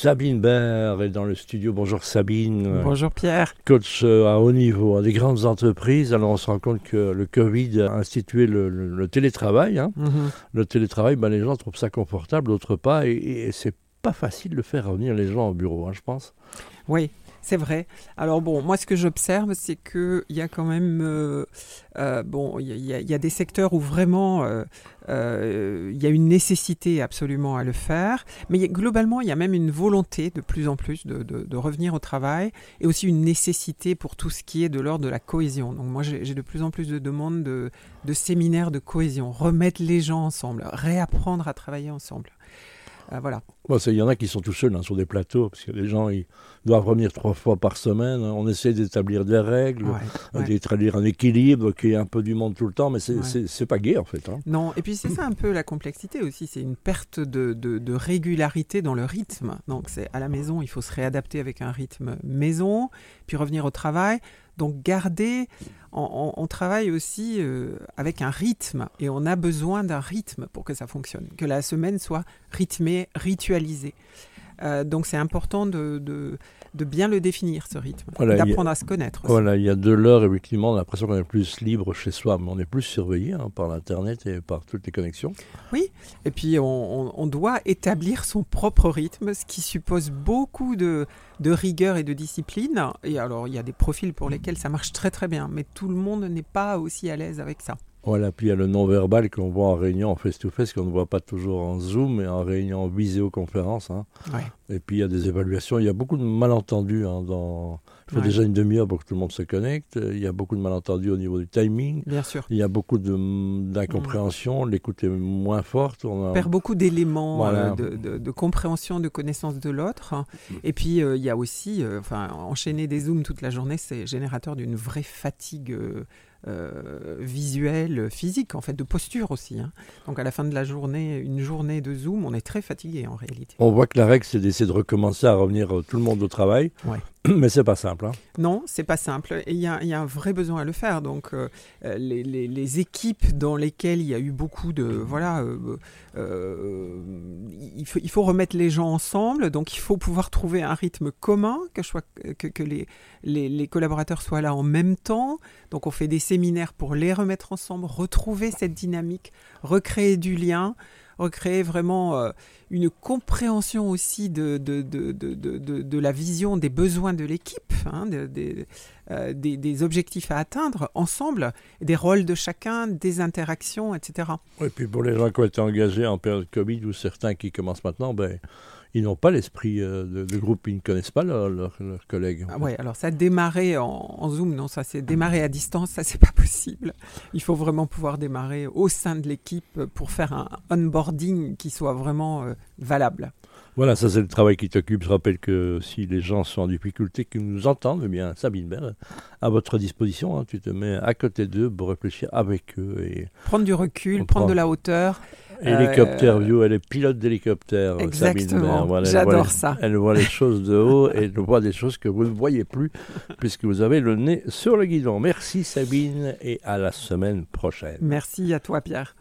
Sabine Baer est dans le studio. Bonjour Sabine. Bonjour Pierre. Coach à haut niveau, à des grandes entreprises. Alors on se rend compte que le Covid a institué le télétravail. Hein. Le télétravail, les gens trouvent ça confortable, d'autres pas. Et c'est pas facile de faire revenir les gens au bureau, je pense. Oui. C'est vrai. Alors bon, moi ce que j'observe, c'est qu'il y a quand même, il y a des secteurs où vraiment il y a une nécessité absolument à le faire, mais globalement il y a même une volonté de plus en plus de revenir au travail et aussi une nécessité pour tout ce qui est de l'ordre de la cohésion. Donc moi j'ai de plus en plus de demandes de séminaires de cohésion, remettre les gens ensemble, réapprendre à travailler ensemble. Voilà. Il y en a qui sont tout seuls sur des plateaux, parce que les gens ils doivent revenir 3 fois par semaine. On essaie d'établir des règles, d'établir un équilibre, qu'il y ait un peu du monde tout le temps, mais c'est pas gai en fait. Hein. Non, et puis c'est ça un peu la complexité aussi, c'est une perte de régularité dans le rythme. Donc c'est à la maison, il faut se réadapter avec un rythme maison, puis revenir au travail. Donc garder, on travaille aussi avec un rythme et on a besoin d'un rythme pour que ça fonctionne, que la semaine soit rythmée, ritualisée. Donc c'est important de bien le définir ce rythme, d'apprendre à se connaître. Aussi. Voilà, il y a 2 heures, effectivement, on a l'impression qu'on est plus libre chez soi, mais on est plus surveillé par l'Internet et par toutes les connexions. Oui, et puis on doit établir son propre rythme, ce qui suppose beaucoup de rigueur et de discipline. Et alors, il y a des profils pour lesquels ça marche très très bien, mais tout le monde n'est pas aussi à l'aise avec ça. Voilà, puis il y a le non-verbal qu'on voit en réunion, en face-to-face, qu'on ne voit pas toujours en Zoom, et en réunion, en visioconférence. Hein. Ouais. Et puis il y a des évaluations, il y a beaucoup de malentendus. Il faut déjà une demi-heure pour que tout le monde se connecte. Il y a beaucoup de malentendus au niveau du timing. Bien sûr. Il y a beaucoup d'incompréhension, l'écoute est moins forte. On perd beaucoup d'éléments de compréhension, de connaissance de l'autre. Et puis il y a aussi, enchaîner des Zooms toute la journée, c'est générateur d'une vraie fatigue visuel, physique, en fait, de posture aussi. Hein. Donc à la fin de la journée, une journée de Zoom, on est très fatigué en réalité. On voit que la règle, c'est d'essayer de recommencer à revenir tout le monde au travail, mais c'est pas simple. Hein. Non, c'est pas simple. Et il y a un vrai besoin à le faire. Donc les équipes dans lesquelles il y a eu beaucoup de... il faut remettre les gens ensemble, donc il faut pouvoir trouver un rythme commun, que les collaborateurs soient là en même temps. Donc on fait des séminaires pour les remettre ensemble, retrouver cette dynamique, recréer du lien, recréer vraiment une compréhension aussi de la vision des besoins de l'équipe, des objectifs à atteindre ensemble, des rôles de chacun, des interactions, etc. Et puis pour les gens qui ont été engagés en période Covid ou certains qui commencent maintenant, ils n'ont pas l'esprit de groupe, ils ne connaissent pas leurs collègues. Ah oui, alors ça démarrer en Zoom, non, ça c'est démarrer à distance, ça c'est pas possible. Il faut vraiment pouvoir démarrer au sein de l'équipe pour faire un onboarding qui soit vraiment valable. Voilà, ça c'est le travail qui t'occupe. Je rappelle que si les gens sont en difficulté, qu'ils nous entendent, eh bien Sabine Baer, à votre disposition, tu te mets à côté d'eux pour réfléchir avec eux. Et prendre du recul, prendre de la hauteur. Hélicoptère view, elle est pilote d'hélicoptère. Exactement, j'adore ça. Elle voit les choses de haut et elle voit des choses que vous ne voyez plus puisque vous avez le nez sur le guidon. Merci Sabine et à la semaine prochaine. Merci à toi Pierre.